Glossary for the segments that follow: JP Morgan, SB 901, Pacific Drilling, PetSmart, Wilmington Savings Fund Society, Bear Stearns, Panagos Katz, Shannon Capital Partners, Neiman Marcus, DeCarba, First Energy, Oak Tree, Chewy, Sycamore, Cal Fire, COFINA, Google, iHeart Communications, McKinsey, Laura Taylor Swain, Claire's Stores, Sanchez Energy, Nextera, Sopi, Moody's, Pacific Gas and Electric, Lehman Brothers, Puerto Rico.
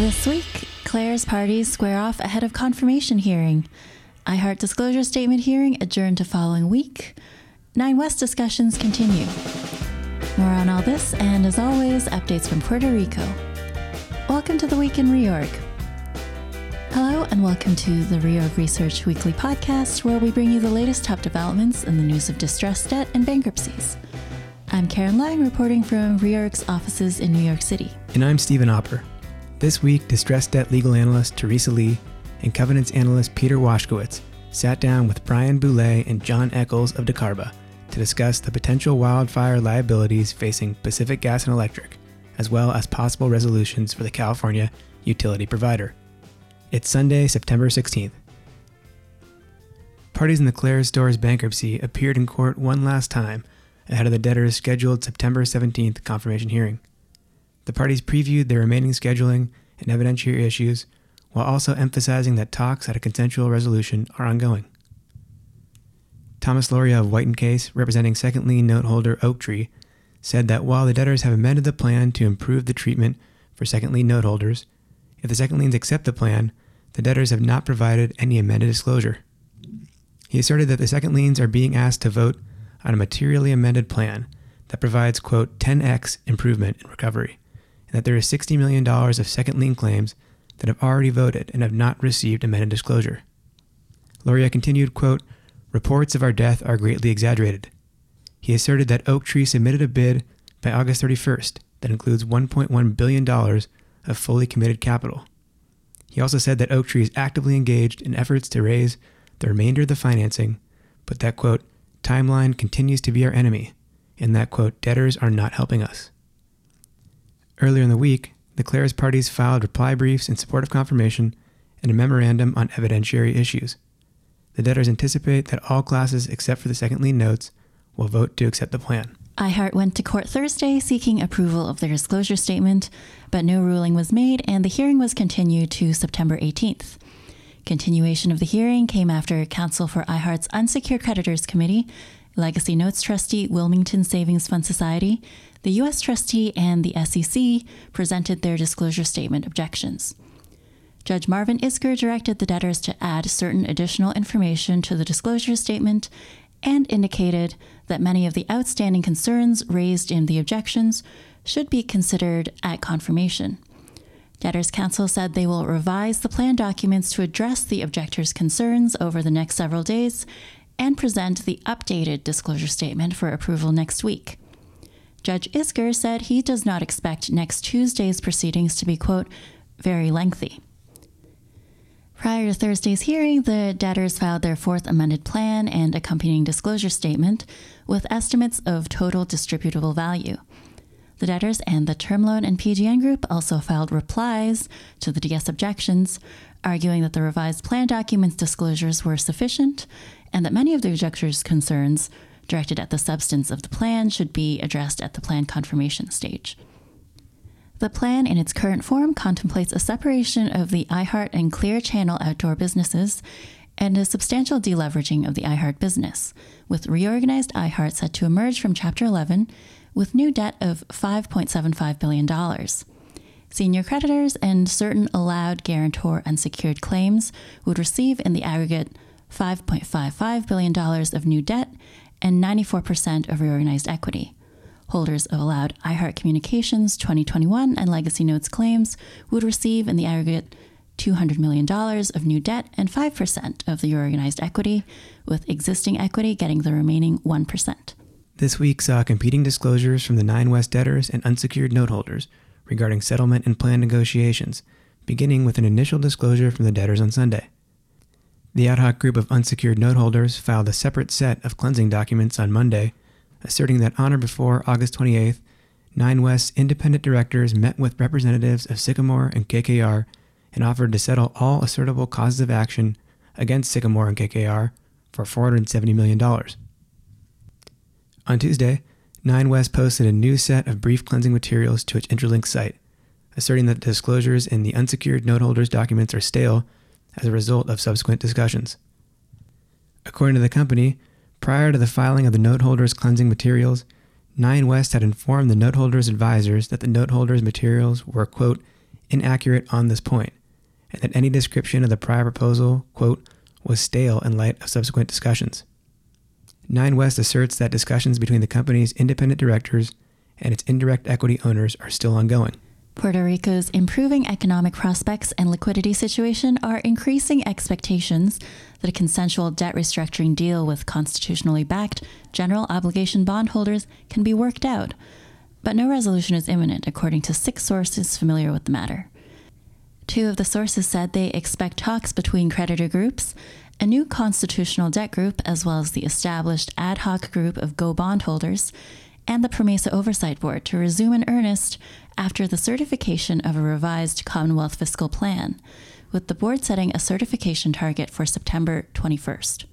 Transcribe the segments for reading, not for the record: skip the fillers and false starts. This week, Claire's parties square off ahead of confirmation hearing. iHeart disclosure statement hearing adjourned to following week. Nine West discussions continue. More on all this and, as always, updates from Puerto Rico. Welcome to the Week in Reorg. Hello and welcome to the Reorg Research Weekly podcast, where we bring you the latest top developments in the news of distressed debt and bankruptcies. I'm Karen Lang, reporting from Reorg's offices in New York City. And I'm Stephen Opper. This week, distressed debt legal analyst Teresa Lee and covenants analyst Peter Washkowitz sat down with Brian Boulay and John Eccles of DeCarba to discuss the potential wildfire liabilities facing Pacific Gas and Electric, as well as possible resolutions for the California utility provider. It's Sunday, September 16th. Parties in the Claire's Stores bankruptcy appeared in court one last time ahead of the debtor's scheduled September 17th confirmation hearing. The parties previewed their remaining scheduling and evidentiary issues, while also emphasizing that talks at a consensual resolution are ongoing. Thomas Loria of White & Case, representing second lien note holder Oak Tree, said that while the debtors have amended the plan to improve the treatment for second lien note holders, if the second liens accept the plan, the debtors have not provided any amended disclosure. He asserted that the second liens are being asked to vote on a materially amended plan that provides, quote, 10x improvement in recovery, and that there is $60 million of second lien claims that have already voted and have not received amended disclosure. Loria continued, quote, reports of our death are greatly exaggerated. He asserted that Oak Tree submitted a bid by August 31st that includes $1.1 billion of fully committed capital. He also said that Oak Tree is actively engaged in efforts to raise the remainder of the financing, but that, quote, timeline continues to be our enemy, and that, quote, debtors are not helping us. Earlier in the week, the Claire's parties filed reply briefs in support of confirmation and a memorandum on evidentiary issues. The debtors anticipate that all classes except for the second lien notes will vote to accept the plan. iHeart went to court Thursday seeking approval of their disclosure statement, but no ruling was made and the hearing was continued to September 18th. Continuation of the hearing came after counsel for iHeart's Unsecured Creditors Committee, Legacy Notes Trustee, Wilmington Savings Fund Society, the U.S. Trustee, and the SEC presented their disclosure statement objections. Judge Marvin Isker directed the debtors to add certain additional information to the disclosure statement and indicated that many of the outstanding concerns raised in the objections should be considered at confirmation. Debtors' counsel said they will revise the plan documents to address the objectors' concerns over the next several days and present the updated disclosure statement for approval next week. Judge Isker said he does not expect next Tuesday's proceedings to be, quote, very lengthy. Prior to Thursday's hearing, the debtors filed their fourth amended plan and accompanying disclosure statement with estimates of total distributable value. The debtors and the Term Loan and PGN Group also filed replies to the DS objections, arguing that the revised plan documents disclosures were sufficient and that many of the objectors' concerns directed at the substance of the plan should be addressed at the plan confirmation stage. The plan in its current form contemplates a separation of the iHeart and Clear Channel outdoor businesses and a substantial deleveraging of the iHeart business, with reorganized iHeart set to emerge from Chapter 11 with new debt of $5.75 billion. Senior creditors and certain allowed guarantor unsecured claims would receive in the aggregate $5.55 billion of new debt and 94% of reorganized equity. Holders of allowed iHeart Communications 2021 and Legacy Notes claims would receive in the aggregate $200 million of new debt and 5% of the reorganized equity, with existing equity getting the remaining 1%. This week saw competing disclosures from the Nine West debtors and unsecured note holders regarding settlement and plan negotiations, beginning with an initial disclosure from the debtors on Sunday. The ad hoc group of unsecured note holders filed a separate set of cleansing documents on Monday, asserting that on or before August 28th, Nine West's independent directors met with representatives of Sycamore and KKR and offered to settle all assertable causes of action against Sycamore and KKR for $470 million. On Tuesday, Nine West posted a new set of brief cleansing materials to its Interlink site, asserting that disclosures in the unsecured note holders' documents are stale as a result of subsequent discussions. According to the company, prior to the filing of the note holders' cleansing materials, Nine West had informed the note holders' advisors that the note holders' materials were, quote, inaccurate on this point, and that any description of the prior proposal, quote, was stale in light of subsequent discussions. Nine West asserts that discussions between the company's independent directors and its indirect equity owners are still ongoing. Puerto Rico's improving economic prospects and liquidity situation are increasing expectations that a consensual debt restructuring deal with constitutionally backed general obligation bondholders can be worked out, but no resolution is imminent, according to 6 sources familiar with the matter. 2 of the sources said they expect talks between creditor groups, a new constitutional debt group, as well as the established ad hoc group of go bondholders, and the PROMESA Oversight Board to resume in earnest after the certification of a revised Commonwealth fiscal plan, with the board setting a certification target for September 21st.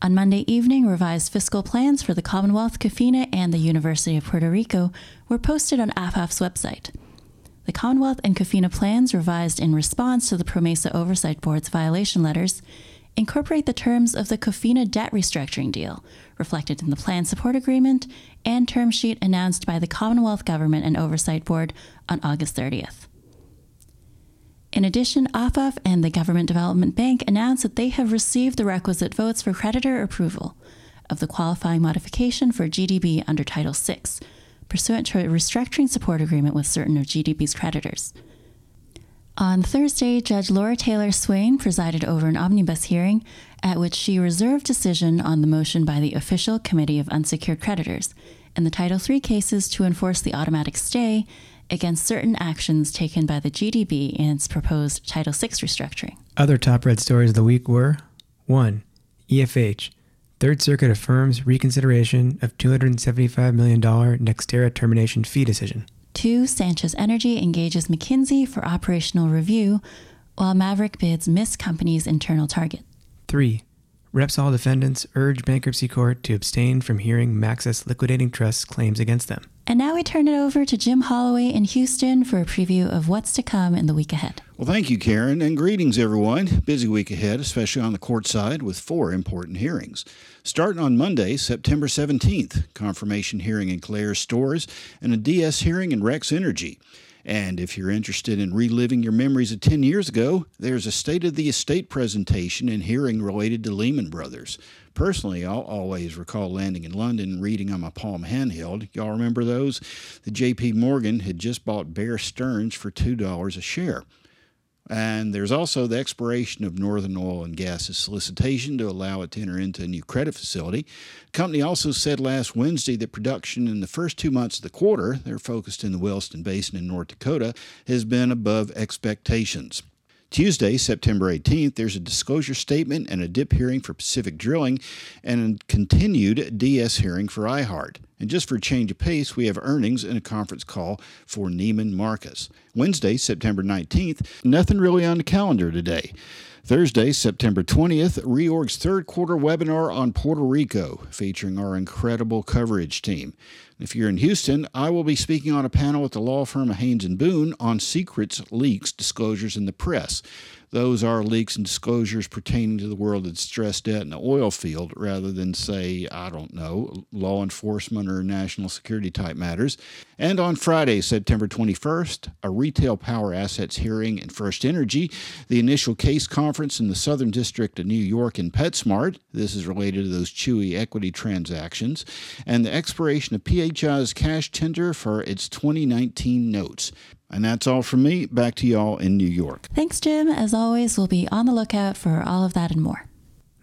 On Monday evening, revised fiscal plans for the Commonwealth, COFINA, and the University of Puerto Rico were posted on AFAF's website. The Commonwealth and COFINA plans, revised in response to the PROMESA Oversight Board's violation letters, incorporate the terms of the COFINA debt restructuring deal, reflected in the plan support agreement and term sheet announced by the Commonwealth Government and Oversight Board on August 30th. In addition, AFAF and the Government Development Bank announced that they have received the requisite votes for creditor approval of the qualifying modification for GDB under Title VI, pursuant to a restructuring support agreement with certain of GDB's creditors. On Thursday, Judge Laura Taylor Swain presided over an omnibus hearing at which she reserved decision on the motion by the Official Committee of Unsecured Creditors in the Title III cases to enforce the automatic stay against certain actions taken by the GDB in its proposed Title VI restructuring. Other top red stories of the week were 1. EFH. Third Circuit affirms reconsideration of $275 million Nextera termination fee decision. 2. Sanchez Energy engages McKinsey for operational review, while Maverick bids miss company's internal target. 3. Repsol defendants urge bankruptcy court to abstain from hearing Maxis liquidating trust's claims against them. And now we turn it over to Jim Holloway in Houston for a preview of what's to come in the week ahead. Well, thank you, Karen, and greetings, everyone. Busy week ahead, especially on the court side, with 4 important hearings. Starting on Monday, September 17th, confirmation hearing in Claire's Stores and a DS hearing in Rex Energy. And if you're interested in reliving your memories of 10 years ago, there's a State of the Estate presentation and hearing related to Lehman Brothers. Personally, I'll always recall landing in London and reading on my Palm handheld. Y'all remember those? The JP Morgan had just bought Bear Stearns for $2 a share. And there's also the expiration of Northern Oil and Gas's solicitation to allow it to enter into a new credit facility. The company also said last Wednesday that production in the first 2 months of the quarter, they're focused in the Williston Basin in North Dakota, has been above expectations. Tuesday, September 18th, there's a disclosure statement and a DIP hearing for Pacific Drilling and a continued DS hearing for iHeart. And just for a change of pace, we have earnings and a conference call for Neiman Marcus. Wednesday, September 19th, nothing really on the calendar today. Thursday, September 20th, Reorg's third quarter webinar on Puerto Rico, featuring our incredible coverage team. If you're in Houston, I will be speaking on a panel at the law firm of Haynes & Boone on secrets, leaks, disclosures, and the press. Those are leaks and disclosures pertaining to the world of distressed debt in the oil field, rather than, say, I don't know, law enforcement or national security type matters. And on Friday, September 21st, a retail power assets hearing in First Energy, the initial case conference in the Southern District of New York in PetSmart. This is related to those Chewy equity transactions, and the expiration of PHI's cash tender for its 2019 notes. And that's all from me. Back to y'all in New York. Thanks, Jim. As always, we'll be on the lookout for all of that and more.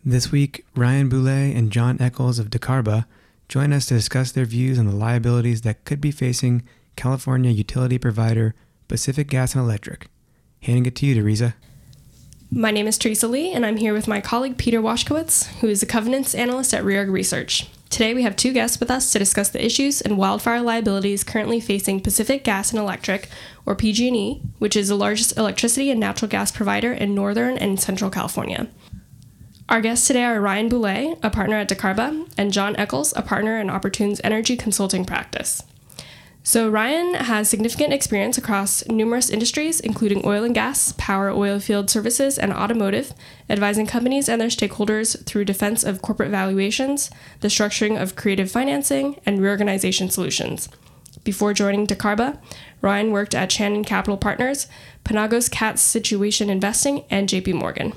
This week, Ryan Boulay and John Eccles of DeCarba join us to discuss their views on the liabilities that could be facing California utility provider Pacific Gas and Electric. Handing it to you, Teresa. My name is Teresa Lee, and I'm here with my colleague Peter Washkowitz, who is a Covenants Analyst at Reorg Research. Today we have 2 guests with us to discuss the issues and wildfire liabilities currently facing Pacific Gas and Electric, or PG&E, which is the largest electricity and natural gas provider in Northern and Central California. Our guests today are Ryan Boulay, a partner at DeCarba, and John Eccles, a partner in Opportune's energy consulting practice. So Ryan has significant experience across numerous industries, including oil and gas, power, oil field services, and automotive, advising companies and their stakeholders through defense of corporate valuations, the structuring of creative financing, and reorganization solutions. Before joining DeCarba, Ryan worked at Shannon Capital Partners, Panagos Katz Situation Investing, and JP Morgan.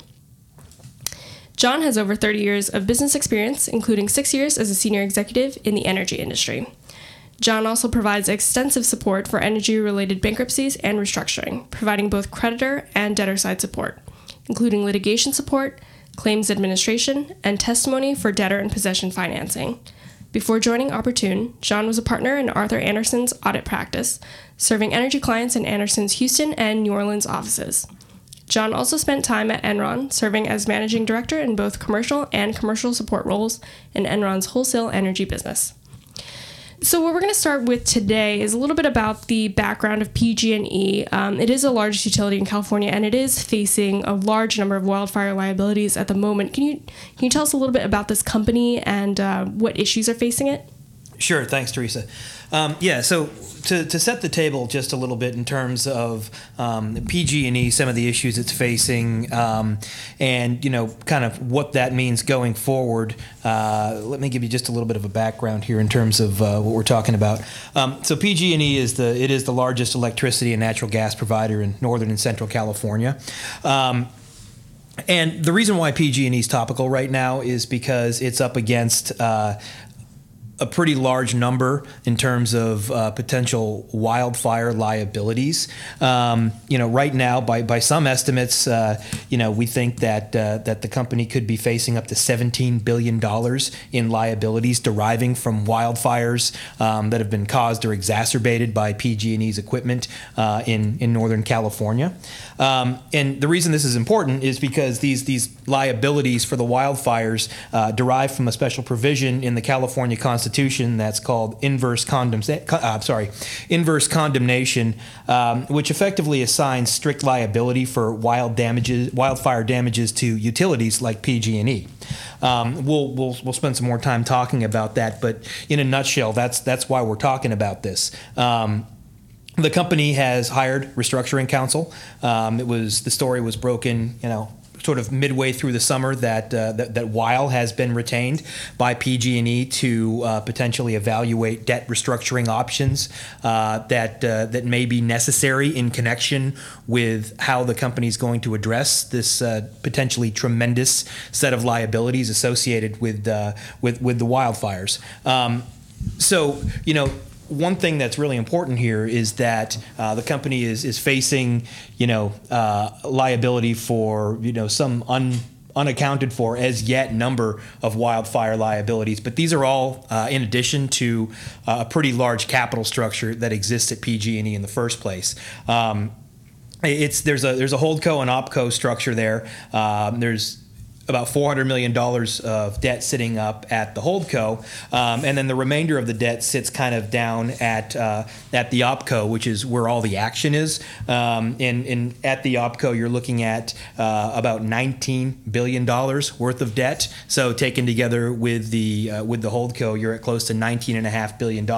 John has over 30 years of business experience, including 6 years as a senior executive in the energy industry. John also provides extensive support for energy-related bankruptcies and restructuring, providing both creditor and debtor-side support, including litigation support, claims administration, and testimony for debtor and possession financing. Before joining Oportun, John was a partner in Arthur Andersen's audit practice, serving energy clients in Andersen's Houston and New Orleans offices. John also spent time at Enron, serving as managing director in both commercial and commercial support roles in Enron's wholesale energy business. So what we're going to start with today is a little bit about the background of PG&E. It is the largest utility in California, and it is facing a large number of wildfire liabilities at the moment. Can you tell us a little bit about this company and what issues are facing it? Sure. Thanks, Teresa. So to set the table just a little bit in terms of PG&E, some of the issues it's facing, and, you know, kind of what that means going forward, let me give you just a little bit of a background here in terms of what we're talking about. So PG&E is the largest electricity and natural gas provider in northern and central California. And the reason why PG&E is topical right now is because it's up against a pretty large number in terms of potential wildfire liabilities. Right now, by some estimates, we think that the company could be facing up to $17 billion in liabilities deriving from wildfires that have been caused or exacerbated by PG&E's equipment in Northern California. And the reason this is important is because these liabilities for the wildfires derive from a special provision in the California Constitution that's called inverse condemnation, which effectively assigns strict liability for wildfire damages to utilities like PG&E. We'll spend some more time talking about that, but in a nutshell, that's why we're talking about this. The company has hired restructuring counsel. The story was broken, sort of midway through the summer that Weil has been retained by PG&E to potentially evaluate debt restructuring options that may be necessary in connection with how the company is going to address this potentially tremendous set of liabilities associated with the wildfires. One thing that's really important here is that the company is facing, liability for, some unaccounted for as yet number of wildfire liabilities. But these are all in addition to a pretty large capital structure that exists at PG&E in the first place. There's a holdco and opco structure there. There's about $400 million of debt sitting up at the holdco, and then the remainder of the debt sits kind of down at the opco, which is where all the action is. And at the opco, you're looking at about $19 billion worth of debt. So taken together with the holdco, you're at close to $19.5 billion.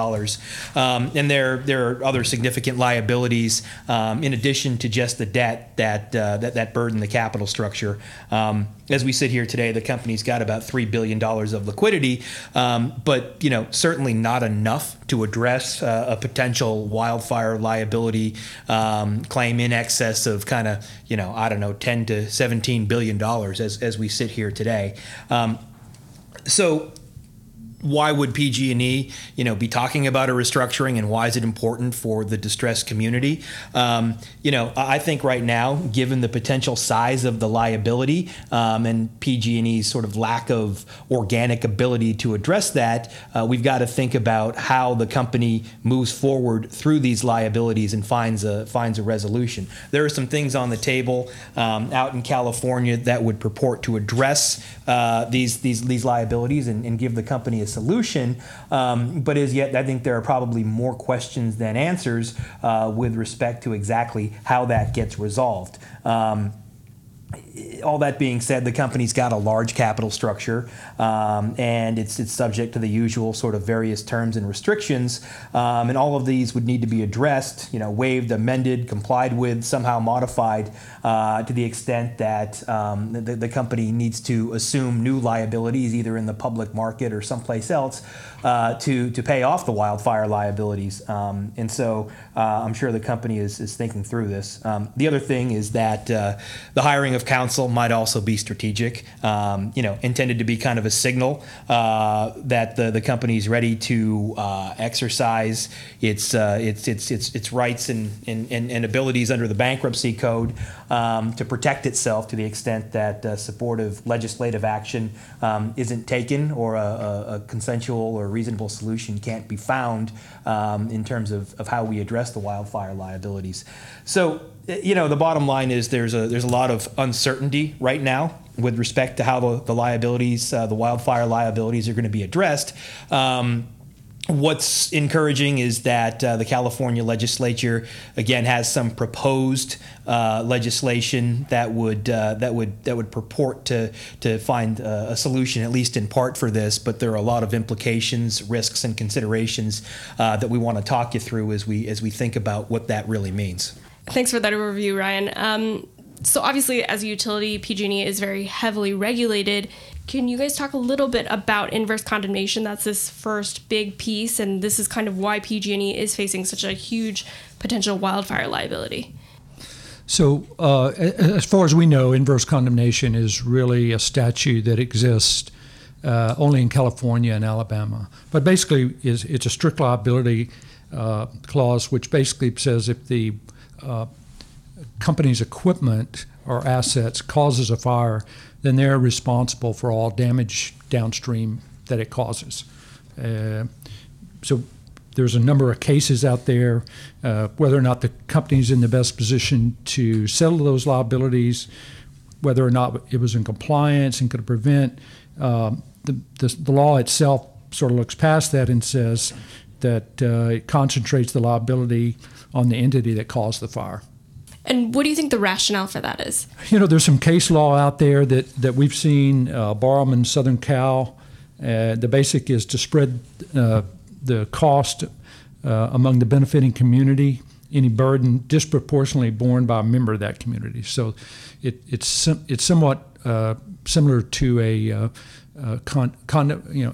And there are other significant liabilities in addition to just the debt that burden the capital structure. As we sit here today, the company's got about $3 billion of liquidity, but certainly not enough to address a potential wildfire liability claim in excess of $10 to $17 billion as we sit here today. So why would PG&E, be talking about a restructuring, and why is it important for the distressed community? I think right now, given the potential size of the liability and PG&E's sort of lack of organic ability to address that, we've got to think about how the company moves forward through these liabilities and finds a resolution. There are some things on the table out in California that would purport to address these liabilities and give the company a solution, but as yet, I think there are probably more questions than answers with respect to exactly how that gets resolved. All that being said, the company's got a large capital structure, and it's subject to the usual sort of various terms and restrictions, and all of these would need to be addressed, waived, amended, complied with, somehow modified to the extent that the company needs to assume new liabilities either in the public market or someplace else to pay off the wildfire liabilities. And so I'm sure the company is thinking through this. The other thing is that the hiring of counsel might also be strategic, intended to be kind of a signal that the company's ready to exercise its rights and abilities under the bankruptcy code to protect itself to the extent that supportive legislative action isn't taken or a consensual or reasonable solution can't be found in terms of how we address the wildfire liabilities. So, the bottom line is there's a lot of uncertainty right now with respect to how the liabilities, the wildfire liabilities, are going to be addressed. What's encouraging is that the California legislature again has some proposed legislation that would purport to find a solution, at least in part, for this. But there are a lot of implications, risks, and considerations that we want to talk you through as we think about what that really means. Thanks for that overview, Ryan. So obviously, as a utility, PG&E is very heavily regulated. Can you guys talk a little bit about inverse condemnation? That's this first big piece, and this is kind of why PG&E is facing such a huge potential wildfire liability. So as far as we know, inverse condemnation is really a statute that exists only in California and Alabama. But basically, it's a strict liability clause, which basically says if the company's equipment or assets causes a fire, then they're responsible for all damage downstream that it causes. So there's a number of cases out there, whether or not the company's in the best position to settle those liabilities, whether or not it was in compliance and could prevent. The law itself sort of looks past that and says that it concentrates the liability on the entity that caused the fire. And what do you think the rationale for that is? There's some case law out there that we've seen, Borman, Southern Cal. The basic is to spread the cost among the benefiting community, any burden disproportionately borne by a member of that community. So it's somewhat similar to a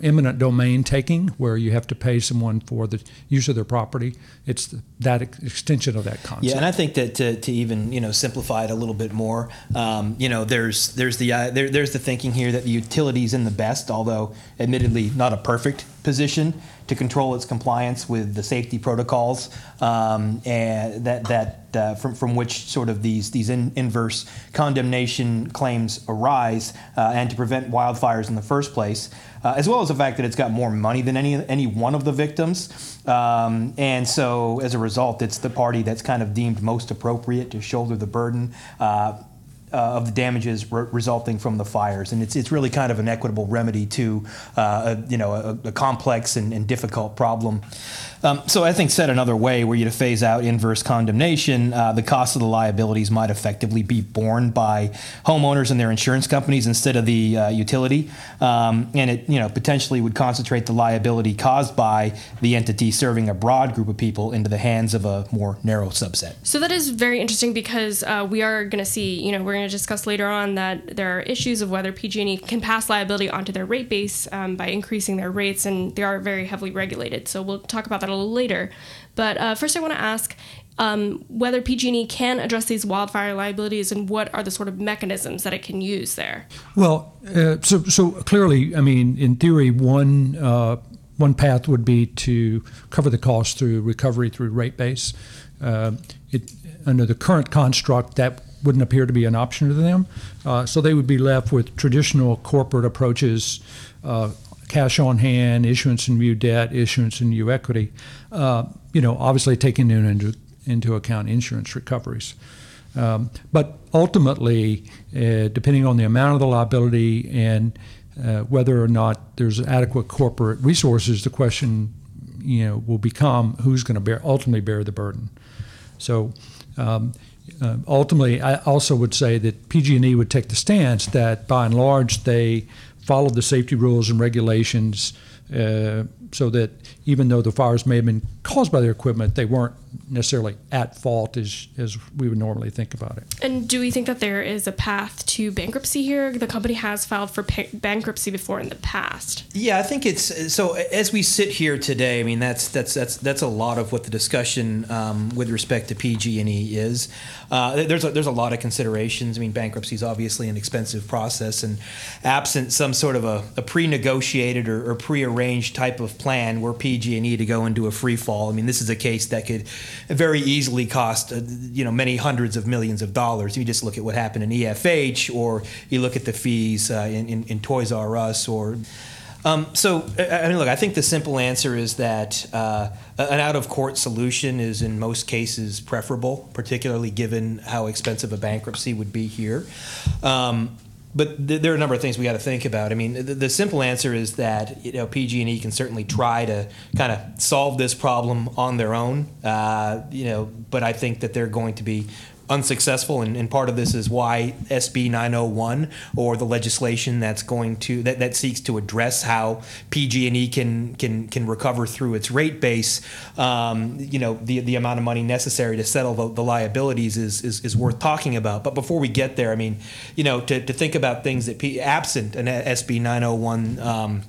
eminent domain taking, where you have to pay someone for the use of their property. It's that extension of that concept. Yeah, and I think that to even simplify it a little bit more, there's the thinking here that the utility's in the best, although admittedly not a perfect position, to control its compliance with the safety protocols and that. From which sort of these inverse condemnation claims arise, and to prevent wildfires in the first place, as well as the fact that it's got more money than any one of the victims, and so as a result, it's the party that's kind of deemed most appropriate to shoulder the burden of the damages resulting from the fires, and it's really kind of an equitable remedy to a complex and difficult problem. So I think, said another way, were you to phase out inverse condemnation, the cost of the liabilities might effectively be borne by homeowners and their insurance companies instead of the utility, and it potentially would concentrate the liability caused by the entity serving a broad group of people into the hands of a more narrow subset. So that is very interesting, because we are going to see, we're going to discuss later on that there are issues of whether PG&E can pass liability onto their rate base by increasing their rates, and they are very heavily regulated. So we'll talk about that a little later. But first I want to ask whether PG&E can address these wildfire liabilities, and what are the sort of mechanisms that it can use there? Well, so clearly, in theory, one path would be to cover the cost through recovery through rate base. Under the current construct, that wouldn't appear to be an option to them. So they would be left with traditional corporate approaches, cash on hand, issuance in new debt, issuance in new equity, obviously taking into account insurance recoveries. But ultimately, depending on the amount of the liability and whether or not there's adequate corporate resources, the question will become who's going to ultimately bear the burden. So Ultimately, I also would say that PG&E would take the stance that, by and large, they followed the safety rules and regulations so that even though the fires may have been caused by their equipment, they weren't necessarily at fault as we would normally think about it. And do we think that there is a path to bankruptcy here? The company has filed for bankruptcy before in the past. Yeah, I think it's so. As we sit here today, I mean that's a lot of what the discussion with respect to PG&E is. There's a lot of considerations. I mean, bankruptcy is obviously an expensive process, and absent some sort of a pre-negotiated or pre-arranged type of plan where PG&E to go into a free fall. I mean, this is a case that could very easily cost many hundreds of millions of dollars. You just look at what happened in EFH, or you look at the fees in Toys R Us, or I think the simple answer is that an out-of-court solution is in most cases preferable, particularly given how expensive a bankruptcy would be here. But there are a number of things we got to think about. I mean, the simple answer is that PG&E can certainly try to kind of solve this problem on their own. But I think that they're going to be unsuccessful, and part of this is why SB 901, or the legislation that's going to that seeks to address how PG&E can recover through its rate base, the amount of money necessary to settle the liabilities is worth talking about. But before we get there, I mean, to think about things that absent an SB 901.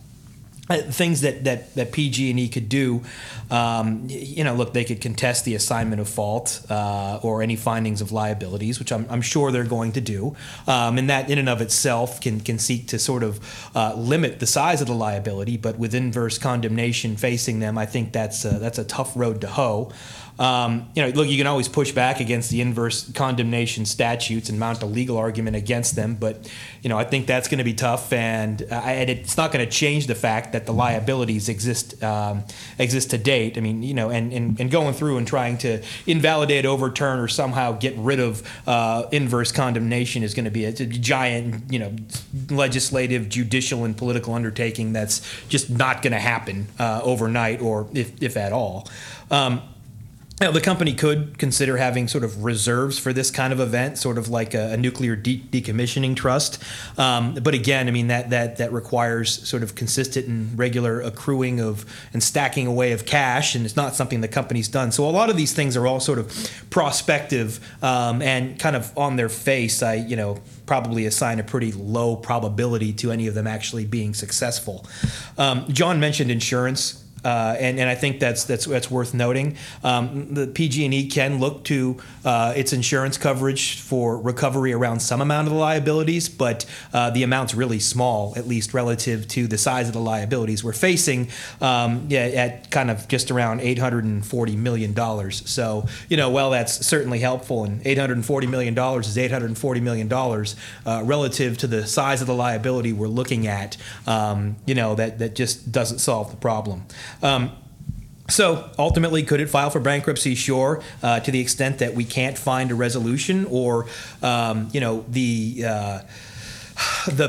Things that PG&E could do, they could contest the assignment of fault or any findings of liabilities, which I'm sure they're going to do, and that in and of itself can seek to sort of limit the size of the liability. But with inverse condemnation facing them, I think that's a tough road to hoe. You can always push back against the inverse condemnation statutes and mount a legal argument against them, but I think that's going to be tough, and it's not going to change the fact that the liabilities exist to date. I mean, and going through and trying to invalidate, overturn, or somehow get rid of inverse condemnation is going to be a giant, legislative, judicial, and political undertaking that's just not going to happen overnight, or if at all. Now, the company could consider having sort of reserves for this kind of event, sort of like a nuclear decommissioning trust. But again, I mean, that requires sort of consistent and regular accruing of and stacking away of cash, and it's not something the company's done. So a lot of these things are all sort of prospective and kind of on their face. I probably assign a pretty low probability to any of them actually being successful. John mentioned insurance. And I think that's worth noting. The PG&E can look to its insurance coverage for recovery around some amount of the liabilities, but the amount's really small, at least relative to the size of the liabilities we're facing. At kind of just around $840 million. So while that's certainly helpful, and $840 million is $840 million relative to the size of the liability we're looking at. That just doesn't solve the problem. So ultimately, could it file for bankruptcy? Sure, to the extent that we can't find a resolution, or the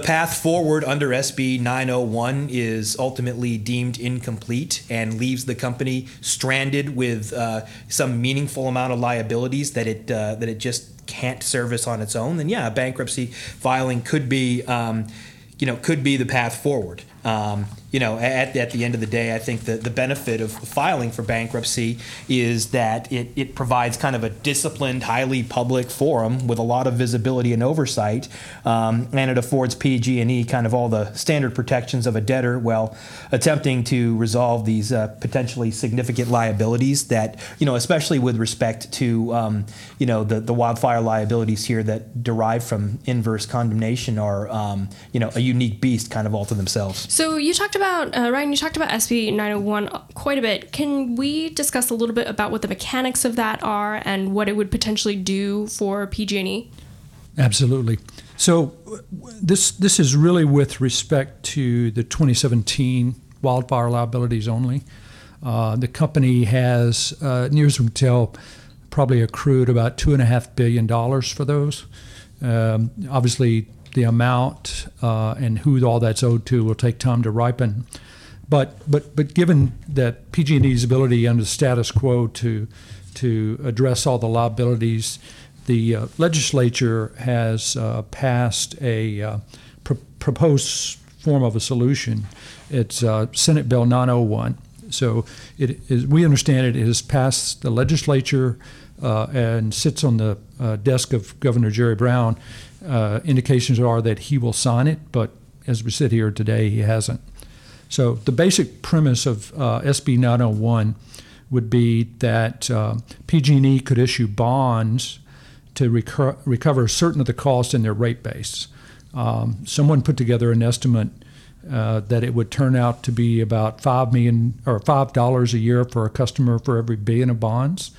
path forward under SB 901 is ultimately deemed incomplete and leaves the company stranded with some meaningful amount of liabilities that it just can't service on its own. Then yeah, bankruptcy filing could be the path forward. At the end of the day, I think the benefit of filing for bankruptcy is that it provides kind of a disciplined, highly public forum with a lot of visibility and oversight, and it affords PG&E kind of all the standard protections of a debtor while attempting to resolve these potentially significant liabilities that, especially with respect to, the wildfire liabilities here that derive from inverse condemnation are, a unique beast kind of all to themselves. So you talked about, Ryan, SB 901 quite a bit. Can we discuss a little bit about what the mechanics of that are and what it would potentially do for PG&E? Absolutely. So this is really with respect to the 2017 wildfire liabilities only. The company has, near as we can tell, probably accrued about $2.5 billion for those. Obviously, the amount and who all that's owed to will take time to ripen, but given that PG&E's ability under the status quo to to address all the liabilities, the legislature has passed a proposed form of a solution. It's Senate Bill 901. So it is, we understand it has passed the legislature and sits on the desk of Governor Jerry Brown. Indications are that he will sign it, but as we sit here today, he hasn't. So the basic premise of SB 901 would be that PG&E could issue bonds to recover certain of the costs in their rate base. Someone put together an estimate that it would turn out to be about $5 a year for a customer for every billion of bonds.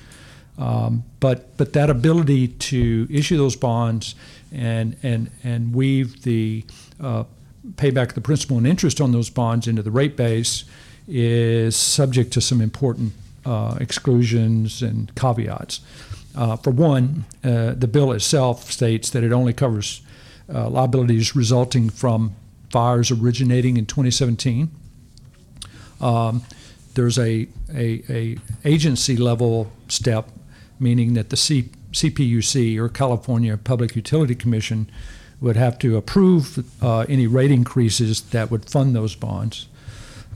But that ability to issue those bonds and weave the payback of the principal and interest on those bonds into the rate base is subject to some important exclusions and caveats. For one, the bill itself states that it only covers liabilities resulting from fires originating in 2017. There's a agency level step, meaning that the CPUC, or California Public Utility Commission, would have to approve any rate increases that would fund those bonds.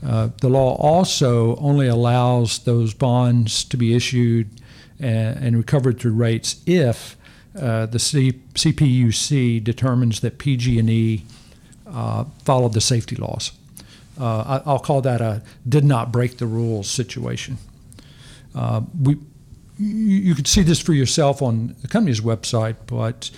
The law also only allows those bonds to be issued and recovered through rates if the CPUC determines that PG&E followed the safety laws. I'll call that a did not break the rules situation. You could see this for yourself on the company's website, but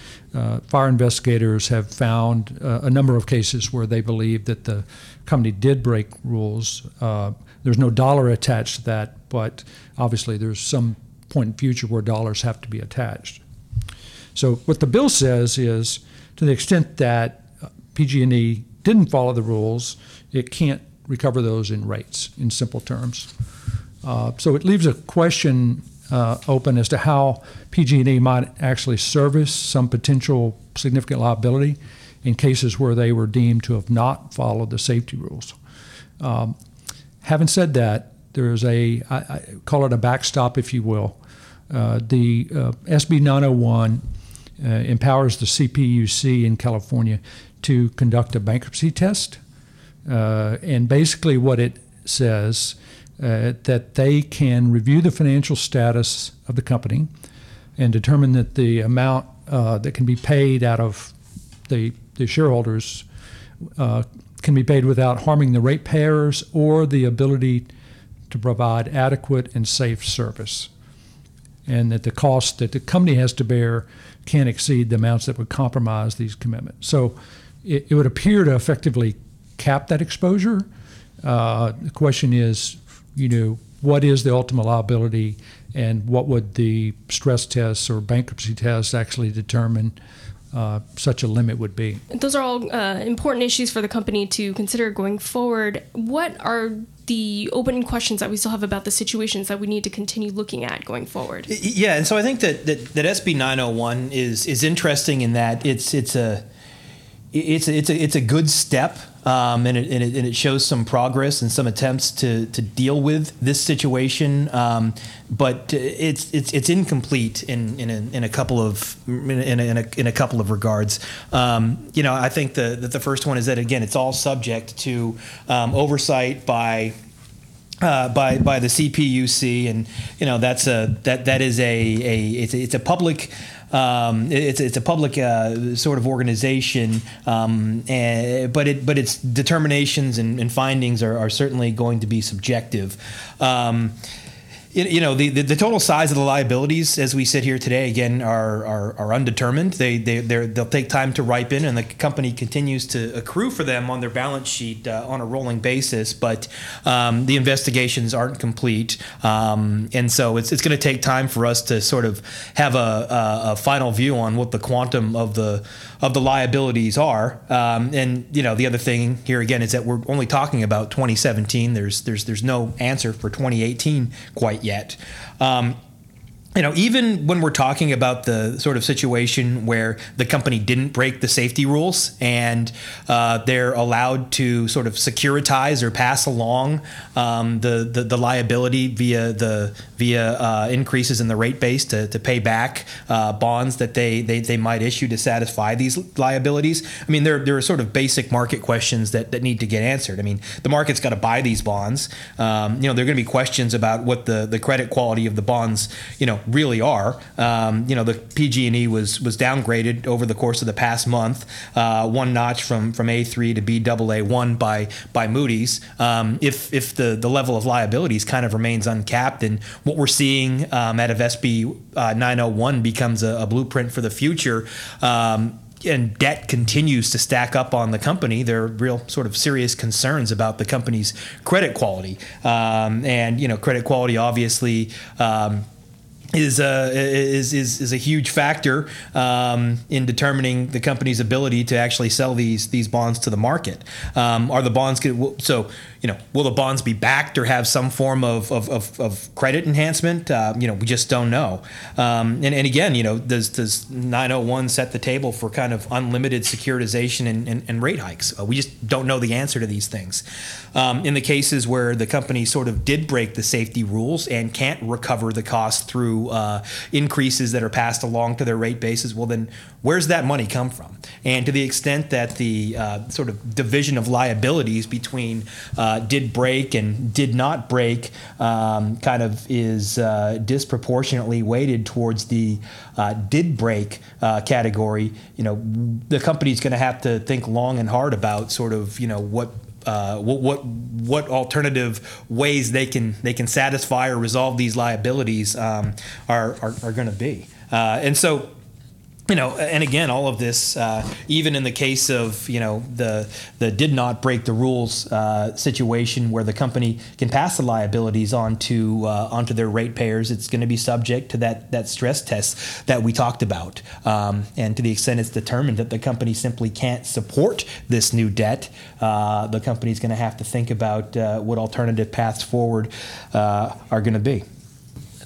fire investigators have found a number of cases where they believe that the company did break rules. There's no dollar attached to that, but obviously there's some point in future where dollars have to be attached. So what the bill says is, to the extent that PG&E didn't follow the rules, it can't recover those in rates, in simple terms. So it leaves a question open as to how PG&E might actually service some potential significant liability in cases where they were deemed to have not followed the safety rules. Having said that, there's I call it a backstop, if you will. The SB 901 empowers the CPUC in California to conduct a bankruptcy test. And basically what it says that they can review the financial status of the company and determine that the amount that can be paid out of the shareholders can be paid without harming the ratepayers or the ability to provide adequate and safe service, and that the cost that the company has to bear can't exceed the amounts that would compromise these commitments. So it would appear to effectively cap that exposure. The question is, what is the ultimate liability, and what would the stress tests or bankruptcy tests actually determine such a limit would be? Those are all important issues for the company to consider going forward. What are the open questions that we still have about the situations that we need to continue looking at going forward? Yeah, and so I think that SB 901 is interesting in that it's a good step, and it shows some progress and some attempts to deal with this situation, but it's incomplete in a couple of regards. I think the first one is that, again, it's all subject to oversight by the CPUC, and it's a public. It's a public sort of organization, but its determinations and findings are certainly going to be subjective. The total size of the liabilities as we sit here today, again, are undetermined. They'll take time to ripen, and the company continues to accrue for them on their balance sheet on a rolling basis. But the investigations aren't complete, and so it's going to take time for us to sort of have a final view on what the quantum of the liabilities are. The other thing here again is that we're only talking about 2017. There's no answer for 2018 quite yet. you know, even when we're talking about the sort of situation where the company didn't break the safety rules and they're allowed to sort of securitize or pass along the liability via increases in the rate base to pay back bonds that they might issue to satisfy these liabilities. I mean, there are sort of basic market questions that need to get answered. I mean, the market's got to buy these bonds. You know, there are going to be questions about what the credit quality of the bonds, you know, really are. You know, the PG&E was downgraded over the course of the past month, one notch from A3 to Baa1 by Moody's. If the level of liabilities kind of remains uncapped, and what we're seeing out of SB 901 becomes a blueprint for the future, and debt continues to stack up on the company, there are real sort of serious concerns about the company's credit quality. And, you know, credit quality obviously is a huge factor in determining the company's ability to actually sell these bonds to the market. Are the bonds will the bonds be backed or have some form of credit enhancement? You know, we just don't know. And again, you know, does 901 set the table for kind of unlimited securitization and rate hikes? We just don't know the answer to these things. In the cases where the company sort of did break the safety rules and can't recover the cost through increases that are passed along to their rate bases, well, then where's that money come from? And to the extent that the sort of division of liabilities between did break and did not break kind of is disproportionately weighted towards the did break category, you know, the company's going to have to think long and hard about sort of, you know, what alternative ways they can satisfy or resolve these liabilities are going to be, and so. You know, and again, all of this, even in the case of, you know, the did not break the rules situation where the company can pass the liabilities onto their ratepayers, it's going to be subject to that stress test that we talked about. And to the extent it's determined that the company simply can't support this new debt, the company's going to have to think about what alternative paths forward are going to be.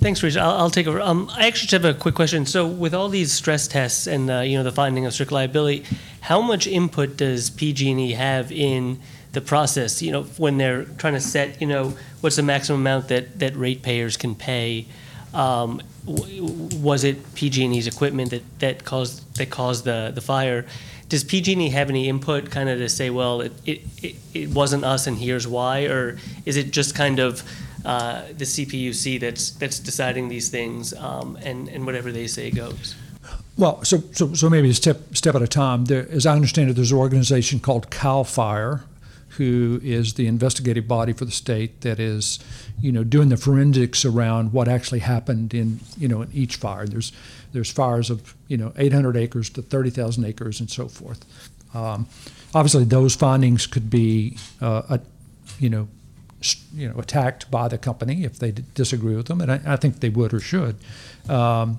Thanks, Rich. I'll take over. I actually just have a quick question. So, with all these stress tests and you know, the finding of strict liability, how much input does PG&E have in the process? You know, when they're trying to set, you know, what's the maximum amount that ratepayers can pay? Was it PG&E's equipment that caused the fire? Does PG&E have any input, kind of to say, well, it wasn't us, and here's why, or is it just kind of the CPUC that's deciding these things, and whatever they say goes? Well, so maybe a step at a time. There, as I understand it, there's an organization called CAL FIRE, who is the investigative body for the state that is, you know, doing the forensics around what actually happened in, you know, in each fire. There's fires of, you know, 800 acres to 30,000 acres and so forth. Obviously, those findings could be attacked by the company if they disagree with them, and I think they would or should. But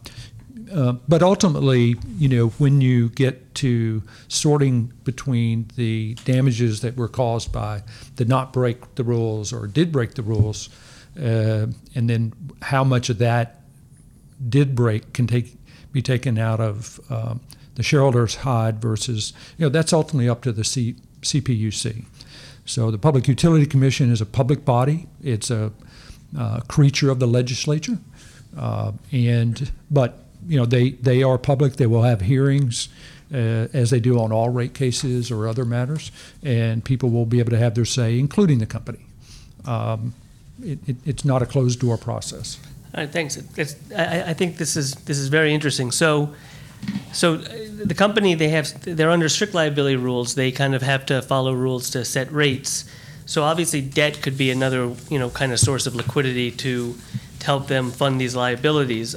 ultimately, you know, when you get to sorting between the damages that were caused by the not break the rules or did break the rules, and then how much of that did break can be taken out of the shareholders' hide versus, you know, that's ultimately up to the CPUC. So the Public Utility Commission is a public body. It's a creature of the legislature, but you know, they are public. They will have hearings, as they do on all rate cases or other matters, and people will be able to have their say, including the company. It's not a closed door process. All right, thanks. I think this is very interesting. So the company, they're under strict liability rules. They kind of have to follow rules to set rates. So obviously debt could be another, you know, kind of source of liquidity to help them fund these liabilities.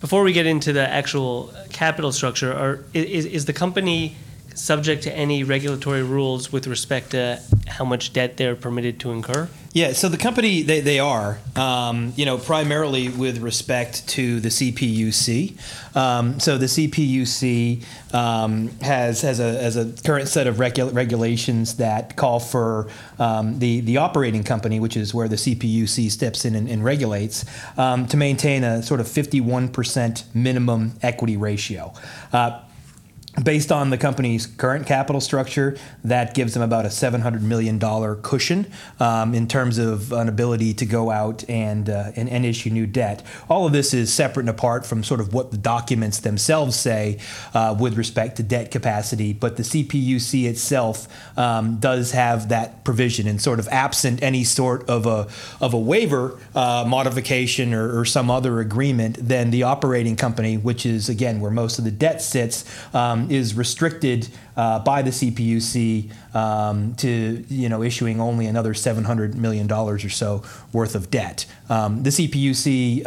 Before we get into the actual capital structure, is the company subject to any regulatory rules with respect to how much debt they're permitted to incur? Yeah, so the company, they are, primarily with respect to the CPUC. So the CPUC has a current set of regulations that call for the operating company, which is where the CPUC steps in and regulates, to maintain a sort of 51% minimum equity ratio. Based on the company's current capital structure, that gives them about a $700 million cushion in terms of an ability to go out and issue new debt. All of this is separate and apart from sort of what the documents themselves say with respect to debt capacity, but the CPUC itself does have that provision, and sort of absent any sort of a waiver modification or some other agreement, then the operating company, which is, again, where most of the debt sits, is restricted by the CPUC to issuing only another $700 million or so worth of debt. The CPUC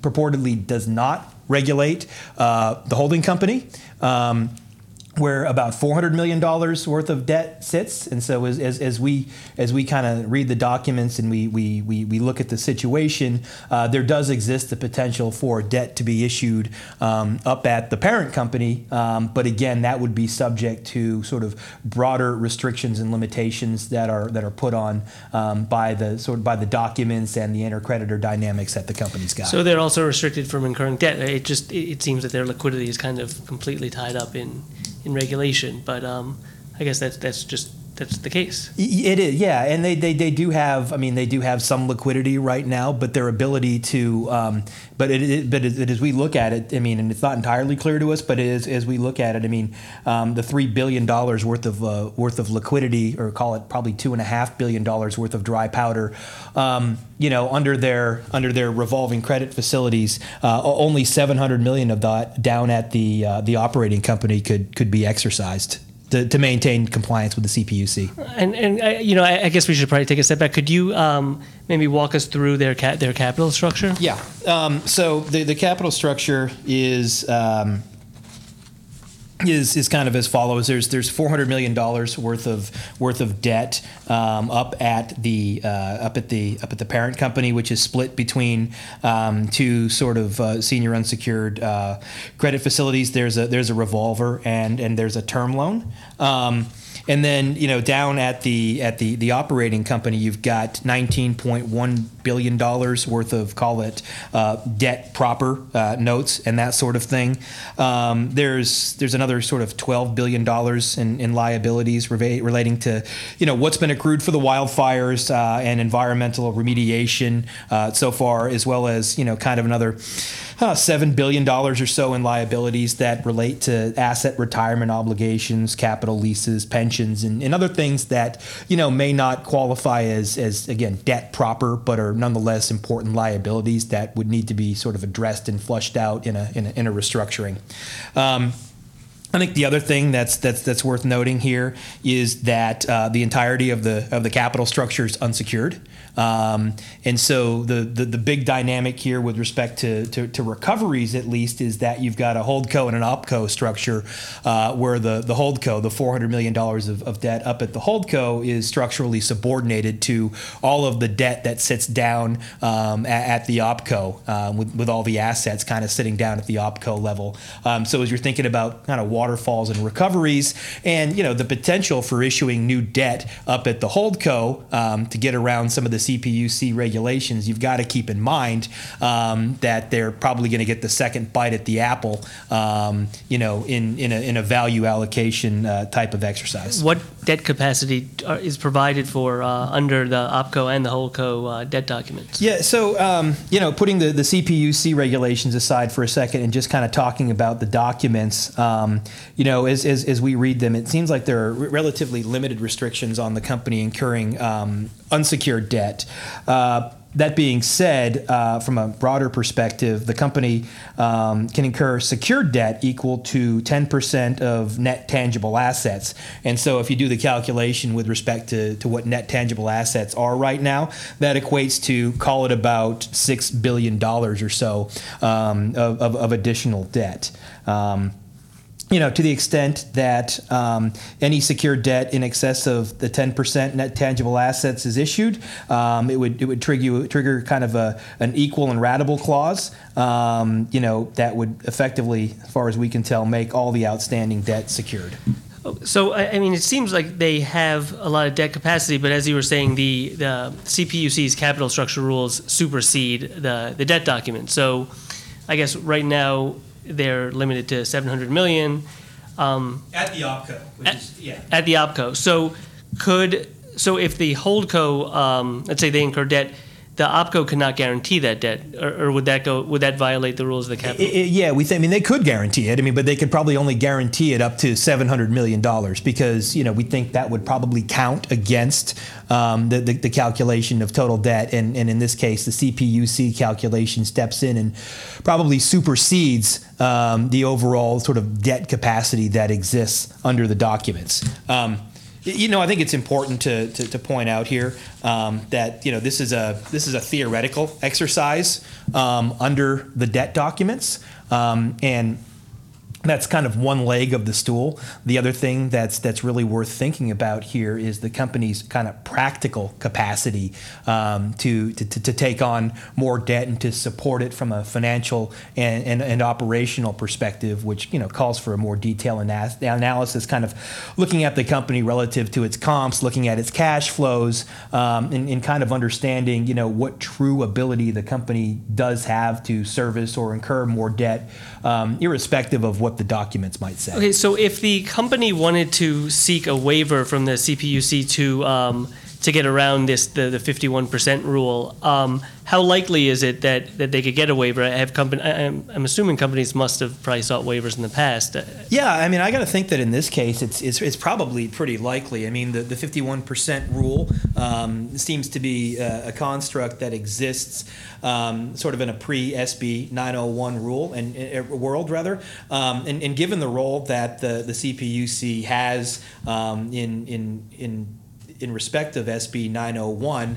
purportedly does not regulate the holding company, where about $400 million worth of debt sits. And so as we kind of read the documents and we look at the situation, there does exist the potential for debt to be issued up at the parent company. But again, that would be subject to sort of broader restrictions and limitations that are put on by the documents and the inter-creditor dynamics that the company's got. So they're also restricted from incurring debt. It seems that their liquidity is kind of completely tied up in regulation, but I guess that's the case. It is, yeah, and they do have. I mean, they do have some liquidity right now, but their ability to, as we look at it, I mean, and it's not entirely clear to us, but as we look at it, I mean, the $3 billion worth of liquidity, or call it probably $2.5 billion worth of dry powder, under their revolving credit facilities, only $700 million of that down at the operating company could be exercised to maintain compliance with the CPUC. And I guess we should probably take a step back. Could you maybe walk us through their capital structure? Yeah. So the capital structure is kind of as follows. There's $400 million worth of debt up at the parent company, which is split between two sort of senior unsecured credit facilities. There's a revolver and there's a term loan. And then, down at the operating company, you've got $19.1 billion worth of, call it, debt proper, notes and that sort of thing. There's another sort of $12 billion in liabilities relating to, what's been accrued for the wildfires and environmental remediation so far, as well as, kind of another $7 billion or so in liabilities that relate to asset retirement obligations, capital leases, pensions, and other things that, may not qualify as again, debt proper, but are nonetheless important liabilities that would need to be sort of addressed and flushed out in a restructuring. I think the other thing that's worth noting here is that the entirety of the capital structure is unsecured, and so the big dynamic here with respect to recoveries, at least, is that you've got a holdco and an opco structure, where the holdco, the $400 million of debt up at the holdco, is structurally subordinated to all of the debt that sits down at the opco, with all the assets kind of sitting down at the opco level. So as you're thinking about kind of waterfalls and recoveries, and the potential for issuing new debt up at the holdco to get around some of the CPUC regulations, you've got to keep in mind that they're probably going to get the second bite at the apple, in a value allocation type of exercise. What debt capacity is provided for under the opco and the holdco debt documents? Yeah, so putting the CPUC regulations aside for a second and just kind of talking about the documents. As we read them, it seems like there are relatively limited restrictions on the company incurring unsecured debt. That being said, from a broader perspective, the company can incur secured debt equal to 10% of net tangible assets. And so if you do the calculation with respect to what net tangible assets are right now, that equates to, call it, about $6 billion or so of additional debt. you know, to the extent that any secured debt in excess of the 10% net tangible assets is issued, it would trigger kind of an equal and ratable clause, you know, that would effectively, as far as we can tell, make all the outstanding debt secured. So, I mean, it seems like they have a lot of debt capacity, but as you were saying, the CPUC's capital structure rules supersede the debt document. So I guess right now they're limited to $700 million. At the OpCo. At the OpCo. So if the HoldCo, let's say they incur debt, the OpCo could not guarantee that debt, or would that violate the rules of the capital? They could guarantee it. I mean, but they could probably only guarantee it up to $700 million because, you know, we think that would probably count against the calculation of total debt. And in this case, the CPUC calculation steps in and probably supersedes the overall sort of debt capacity that exists under the documents. You know, I think it's important to point out here that, you know, this is a theoretical exercise under the debt documents, and that's kind of one leg of the stool. The other thing that's really worth thinking about here is the company's kind of practical capacity to take on more debt and to support it from a financial and operational perspective, which, you know, calls for a more detailed analysis, kind of looking at the company relative to its comps, looking at its cash flows, and kind of understanding, you know, what true ability the company does have to service or incur more debt, irrespective of what the documents might say. Okay, so if the company wanted to seek a waiver from the CPUC to get around this the 51% rule, how likely is it that they could get a waiver? I'm assuming companies must have probably sought waivers in the past. Yeah, I mean, I got to think that in this case, it's probably pretty likely. I mean, the 51% rule seems to be a construct that exists sort of in a pre-SB 901 rule and world rather, and given the role that the CPUC has in respect of SB 901,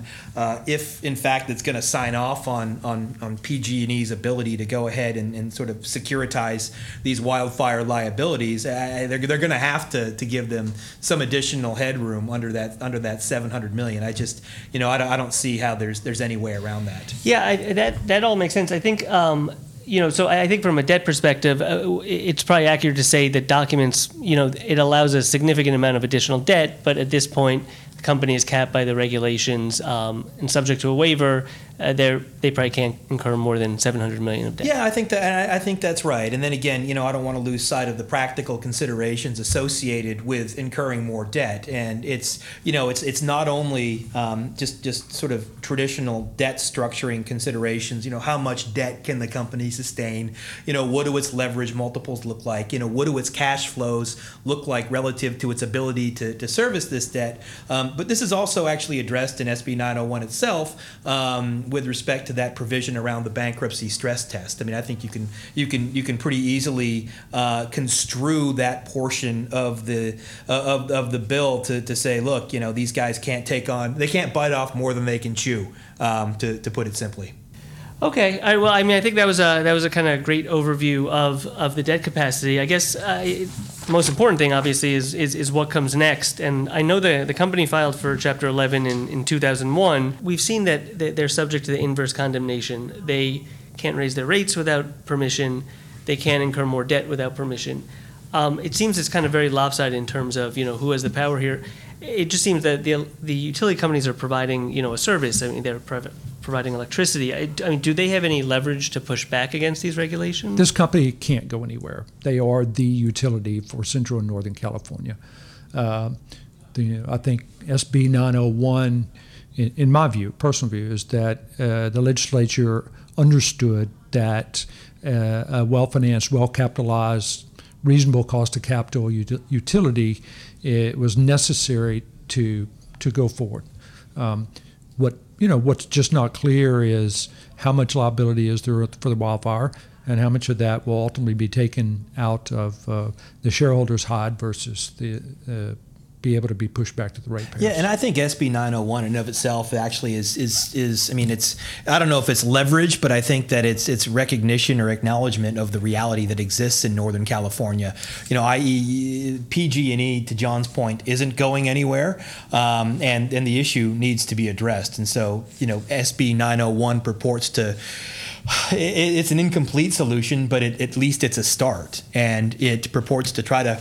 if in fact it's going to sign off on PG&E's ability to go ahead and sort of securitize these wildfire liabilities, they're going to have to give them some additional headroom under that $700 million. I just, you know, I don't see how there's any way around that. Yeah, that all makes sense. I think you know, so I think from a debt perspective, it's probably accurate to say that documents, you know, it allows a significant amount of additional debt, but at this point, the company is capped by the regulations and subject to a waiver. They probably can't incur more than $700 million of debt. Yeah, I think that's right. And then again, you know, I don't want to lose sight of the practical considerations associated with incurring more debt. And it's, you know, it's not only just sort of traditional debt structuring considerations. You know, how much debt can the company sustain? You know, what do its leverage multiples look like? You know, what do its cash flows look like relative to its ability to service this debt? But this is also actually addressed in SB 901 itself. With respect to that provision around the bankruptcy stress test. I mean, I think you can pretty easily construe that portion of the bill to say, look, you know, these guys can't bite off more than they can chew, to put it simply. Okay. Well, I mean, I think that was a kind of great overview of the debt capacity. I guess the most important thing, obviously, is what comes next. And I know the company filed for Chapter 11 in 2001. We've seen that they're subject to the inverse condemnation. They can't raise their rates without permission. They can't incur more debt without permission. It seems it's kind of very lopsided in terms of, you know, who has the power here. It just seems that the utility companies are providing, you know, a service. I mean, they're providing electricity. I mean, do they have any leverage to push back against these regulations? This company can't go anywhere. They are the utility for Central and Northern California. I think SB 901, in my view, personal view, is that the legislature understood that a well-financed, well-capitalized, reasonable cost of capital utility, it was necessary to go forward. What's just not clear is how much liability is there for the wildfire and how much of that will ultimately be taken out of the shareholders' hide versus the be able to be pushed back to the ratepayers. Yeah, and I think SB 901 in and of itself actually is I mean, it's, I don't know if it's leverage, but I think that it's recognition or acknowledgement of the reality that exists in Northern California. You know, i.e. PG&E, to John's point, isn't going anywhere, and the issue needs to be addressed. And so, you know, SB 901 purports to, it's an incomplete solution, but at least it's a start, and it purports to try to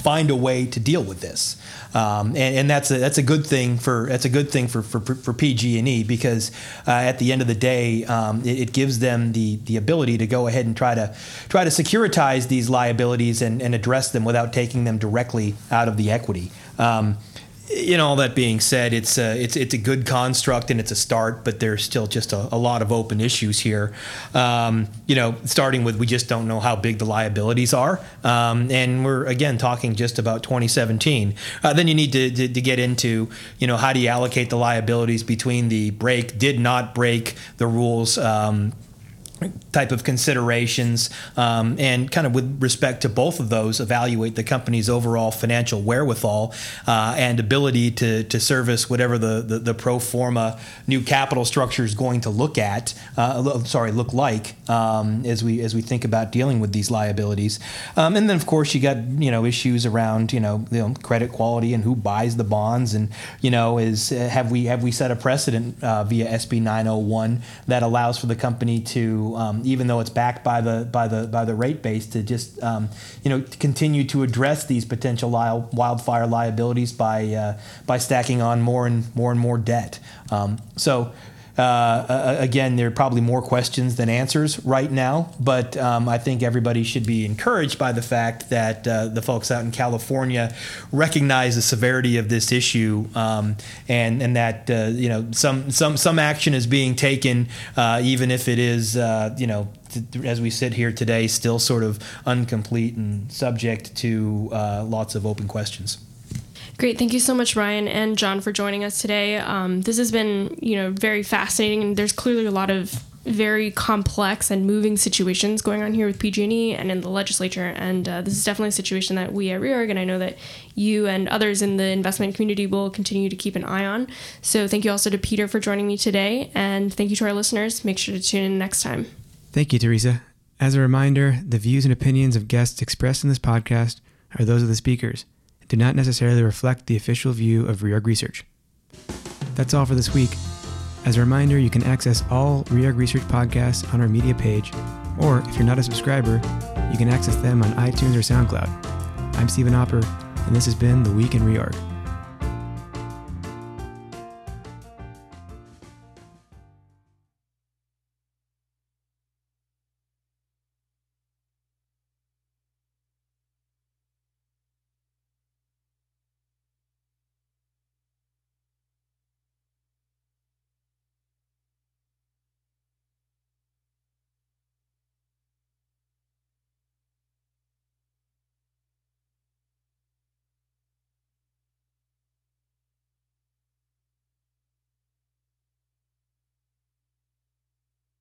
find a way to deal with this, and that's a good thing for for PG&E, because at the end of the day, it gives them the ability to go ahead and try to securitize these liabilities and address them without taking them directly out of the equity. In all that being said, it's a good construct and it's a start, but there's still just a lot of open issues here. You know, starting with, we just don't know how big the liabilities are, and we're again talking just about 2017. Then you need to get into, you know, how do you allocate the liabilities between the did not break the rules type of considerations, and kind of with respect to both of those, evaluate the company's overall financial wherewithal and ability to service whatever the pro forma new capital structure is going to look like as we think about dealing with these liabilities. And then of course you got, you know, issues around, you know credit quality and who buys the bonds, and, you know, have we set a precedent via SB 901 that allows for the company to, even though it's backed by the rate base, to just to continue to address these potential wildfire liabilities by stacking on more and more debt. Again, there are probably more questions than answers right now, but I think everybody should be encouraged by the fact that the folks out in California recognize the severity of this issue, and that some action is being taken, even if it is as we sit here today, still sort of incomplete and subject to lots of open questions. Great. Thank you so much, Ryan and John, for joining us today. This has been, very fascinating, and there's clearly a lot of very complex and moving situations going on here with PG&E and in the legislature. And this is definitely a situation that we at Reorg, and I know that you and others in the investment community, will continue to keep an eye on. So thank you also to Peter for joining me today. And thank you to our listeners. Make sure to tune in next time. Thank you, Teresa. As a reminder, the views and opinions of guests expressed in this podcast are those of the speakers. Do not necessarily reflect the official view of Reorg Research. That's all for this week. As a reminder, you can access all Reorg Research podcasts on our media page, or if you're not a subscriber, you can access them on iTunes or SoundCloud. I'm Stephen Opper, and this has been The Week in Reorg.